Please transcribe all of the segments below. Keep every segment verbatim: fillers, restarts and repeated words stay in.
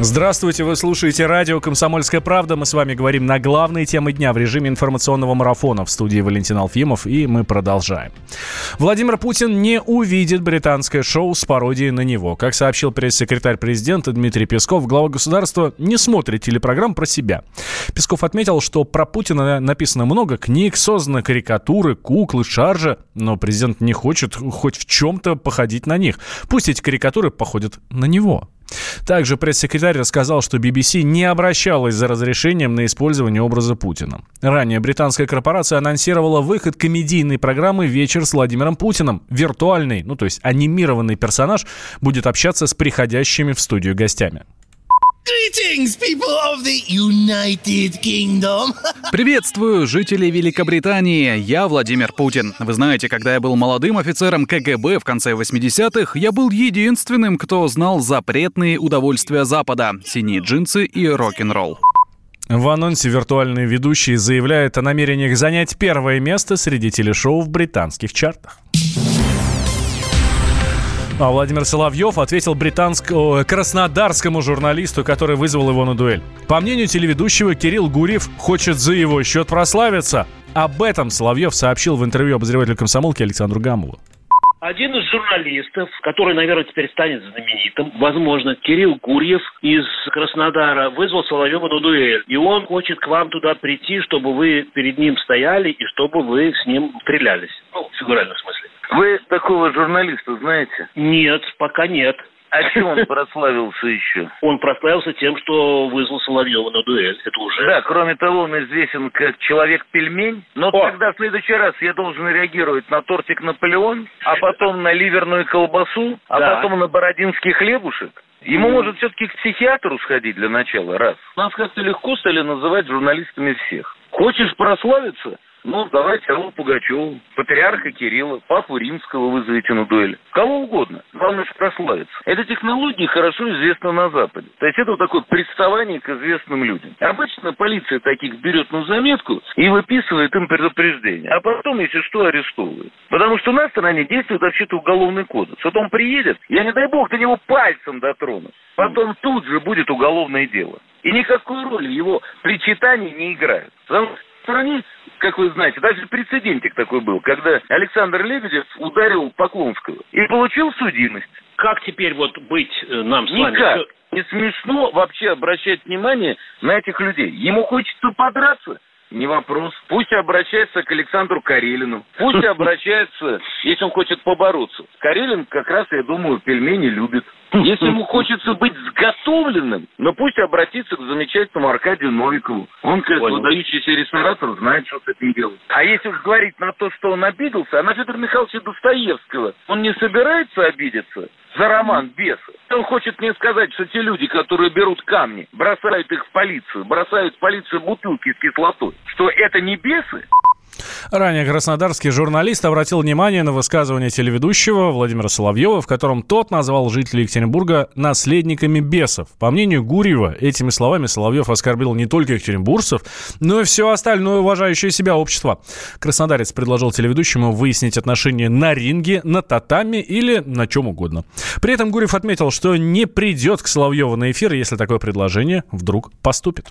Здравствуйте, вы слушаете радио «Комсомольская правда». Мы с вами говорим на главные темы дня в режиме информационного марафона. В студии Валентина Алфимов, и мы продолжаем. Владимир Путин не увидит британское шоу с пародией на него. Как сообщил пресс-секретарь президента Дмитрий Песков, глава государства не смотрит телепрограмм про себя. Песков отметил, что про Путина написано много книг, созданы карикатуры, куклы, шаржи, но президент не хочет хоть в чем-то походить на них. Пусть эти карикатуры походят на него. Также пресс-секретарь рассказал, что би би си не обращалась за разрешением на использование образа Путина. Ранее британская корпорация анонсировала выход комедийной программы «Вечер с Владимиром Путиным». Виртуальный, ну то есть анимированный персонаж будет общаться с приходящими в студию гостями. Приветствую, жители Великобритании. Я Владимир Путин. Вы знаете, когда я был молодым офицером ка гэ бэ в конце восьмидесятых, я был единственным, кто знал запретные удовольствия Запада – синие джинсы и рок-н-ролл. В анонсе виртуальные ведущие заявляют о намерениях занять первое место среди телешоу в британских чартах. А Владимир Соловьев ответил британск... краснодарскому журналисту, который вызвал его на дуэль. По мнению телеведущего, Кирилл Гурьев хочет за его счет прославиться. Об этом Соловьев сообщил в интервью обозревателю «Комсомолки» Александру Гамову. Один из журналистов, который, наверное, теперь станет знаменитым, возможно, Кирилл Гурьев из Краснодара, вызвал Соловьева на дуэль. И он хочет к вам туда прийти, чтобы вы перед ним стояли и чтобы вы с ним стрелялись. Ну, в фигуральном смысле. Вы такого журналиста знаете? Нет, пока нет. А чем он прославился еще? Он прославился тем, что вызвал Соловьева на дуэль. Это уже... Да, кроме того, он известен как человек-пельмень. Но О. тогда в следующий раз я должен реагировать на тортик Наполеон, а потом на ливерную колбасу, а да. потом на бородинский хлебушек. Ему, может, все-таки к психиатру сходить для начала, раз. Нас как-то легко стали называть журналистами всех. Хочешь прославиться? Ну, давайте Аллу Пугачеву, патриарха Кирилла, папу Римского вызовите на дуэль. Кого угодно. Главное, что прославится. Эта технология хорошо известна на Западе. То есть это вот такое приставание к известным людям. Обычно полиция таких берет на заметку и выписывает им предупреждение. А потом, если что, арестовывает. Потому что на стороне действует вообще-то уголовный кодекс. Вот он приедет, я, не дай бог, до него пальцем дотрону. Потом тут же будет уголовное дело. И никакой роли его причитания не играют. Потому что в стране, как вы знаете, даже прецедентик такой был, когда Александр Лебедев ударил Поклонского и получил судимость. Как теперь вот быть нам с вами? Никак. Не смешно вообще обращать внимание на этих людей. Ему хочется подраться? Не вопрос. Пусть обращается к Александру Карелину. Пусть обращается, если он хочет побороться. Карелин как раз, я думаю, пельмени любит. Если ему хочется быть сготовленным, но пусть обратиться к замечательному Аркадию Новикову. Он, как выдающийся ресторатор, знает, что с этим делать. А если уж говорить на то, что он обиделся, а на Федора Михайловича Достоевского он не собирается обидеться за роман «Бесы». Он хочет мне сказать, что те люди, которые берут камни, бросают их в полицию, бросают в полицию бутылки с кислотой, что это не бесы? Ранее краснодарский журналист обратил внимание на высказывание телеведущего Владимира Соловьева, в котором тот назвал жителей Екатеринбурга наследниками бесов. По мнению Гурьева, этими словами Соловьев оскорбил не только екатеринбуржцев, но и все остальное уважающее себя общество. Краснодарец предложил телеведущему выяснить отношения на ринге, на татами или на чем угодно. При этом Гурьев отметил, что не придет к Соловьеву на эфир, если такое предложение вдруг поступит.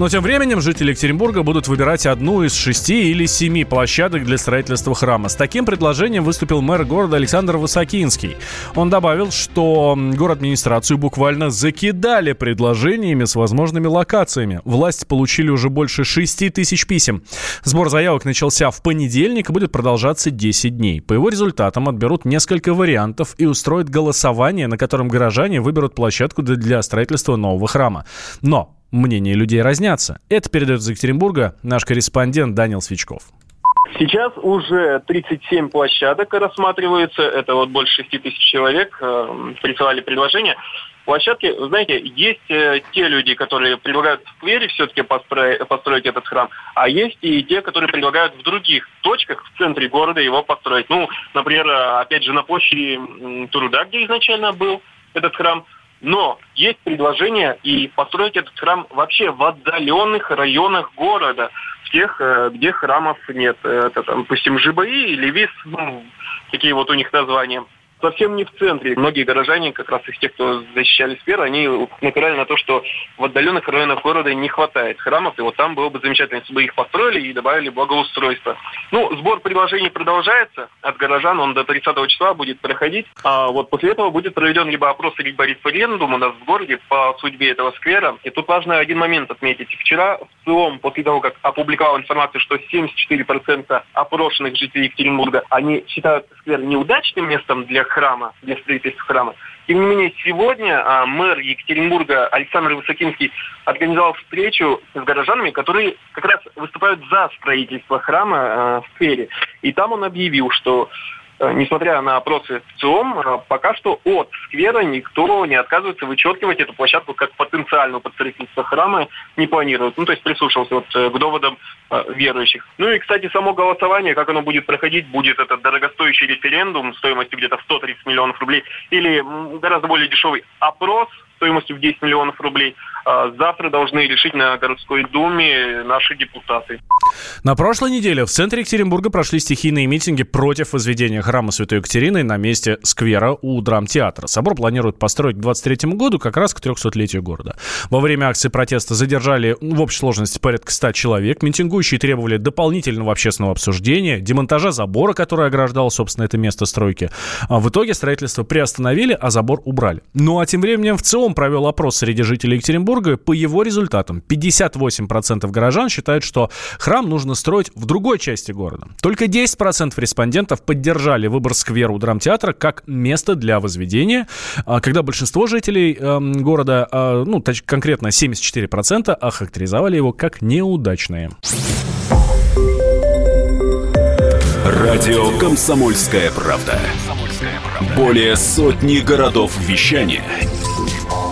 Но тем временем жители Екатеринбурга будут выбирать одну из шести или семи площадок для строительства храма. С таким предложением выступил мэр города Александр Высокинский. Он добавил, что город-администрацию буквально закидали предложениями с возможными локациями. Власти получили уже больше шести тысяч писем. Сбор заявок начался в понедельник и будет продолжаться десять дней. По его результатам отберут несколько вариантов и устроят голосование, на котором горожане выберут площадку для строительства нового храма. Но мнения людей разнятся. Это передает из Екатеринбурга наш корреспондент Данил Свечков. Сейчас уже тридцать семь площадок рассматриваются. Это вот больше шести тысяч человек э, присылали предложение. Площадки, знаете, есть э, те люди, которые предлагают в сквере все-таки постро- построить этот храм, а есть и те, которые предлагают в других точках в центре города его построить. Ну, например, опять же, на площади Труда, где изначально был этот храм. Но есть предложение и построить этот храм вообще в отдаленных районах города, в тех, где храмов нет. Это там, допустим, Жибаи или Вис, ну, такие вот у них названия. совсем не в центре. Многие горожане, как раз из тех, кто защищали сферу, они напирали на то, что в отдаленных районах города не хватает храмов, и вот там было бы замечательно, если бы их построили и добавили благоустройство. Ну, сбор предложений продолжается от горожан, он до тридцатого числа будет проходить, а вот после этого будет проведен либо опрос, либо референдум у нас в городе по судьбе этого сквера. И тут важно один момент отметить. Вчера в ЦИОМ, после того, как опубликовал информацию, что семьдесят четыре процента опрошенных жителей Екатеринбурга, они считают сквер неудачным местом для храма, для строительства храма. Тем не менее, сегодня а, мэр Екатеринбурга Александр Высокинский организовал встречу с горожанами, которые как раз выступают за строительство храма а, в сфере. И там он объявил, что, а, несмотря на опросы в ЦИОМ, а, пока что от сквера никто не отказывается вычеркивать эту площадку как потенциальную под строительство храма, не планирует. Ну, то есть прислушался вот, к доводам а, верующих. Ну и, кстати, само голосование, как оно будет проходить, будет этот дорогостоящий референдум стоимостью где-то в сто тридцать миллионов рублей или гораздо более дешевый опрос стоимостью в десять миллионов рублей. Завтра должны решить на городской думе наши депутаты. На прошлой неделе в центре Екатеринбурга прошли стихийные митинги против возведения храма Святой Екатерины на месте сквера у драмтеатра. Собор планируют построить к двадцать третьему году, как раз к трехсотлетию города. Во время акции протеста задержали в общей сложности порядка ста человек. Митингующие требовали дополнительного общественного обсуждения, демонтажа забора, который ограждал, собственно, это место стройки. В итоге строительство приостановили, а забор убрали. Ну а тем временем в целом провел опрос среди жителей Екатеринбурга. По его результатам пятьдесят восемь процентов горожан считают, что храм нужно строить в другой части города. Только десять процентов респондентов поддержали выбор сквера у драмтеатра как место для возведения, когда большинство жителей города, ну, конкретно семьдесят четыре процента, охарактеризовали его как неудачные. Радио «Комсомольская правда». Более сотни городов вещания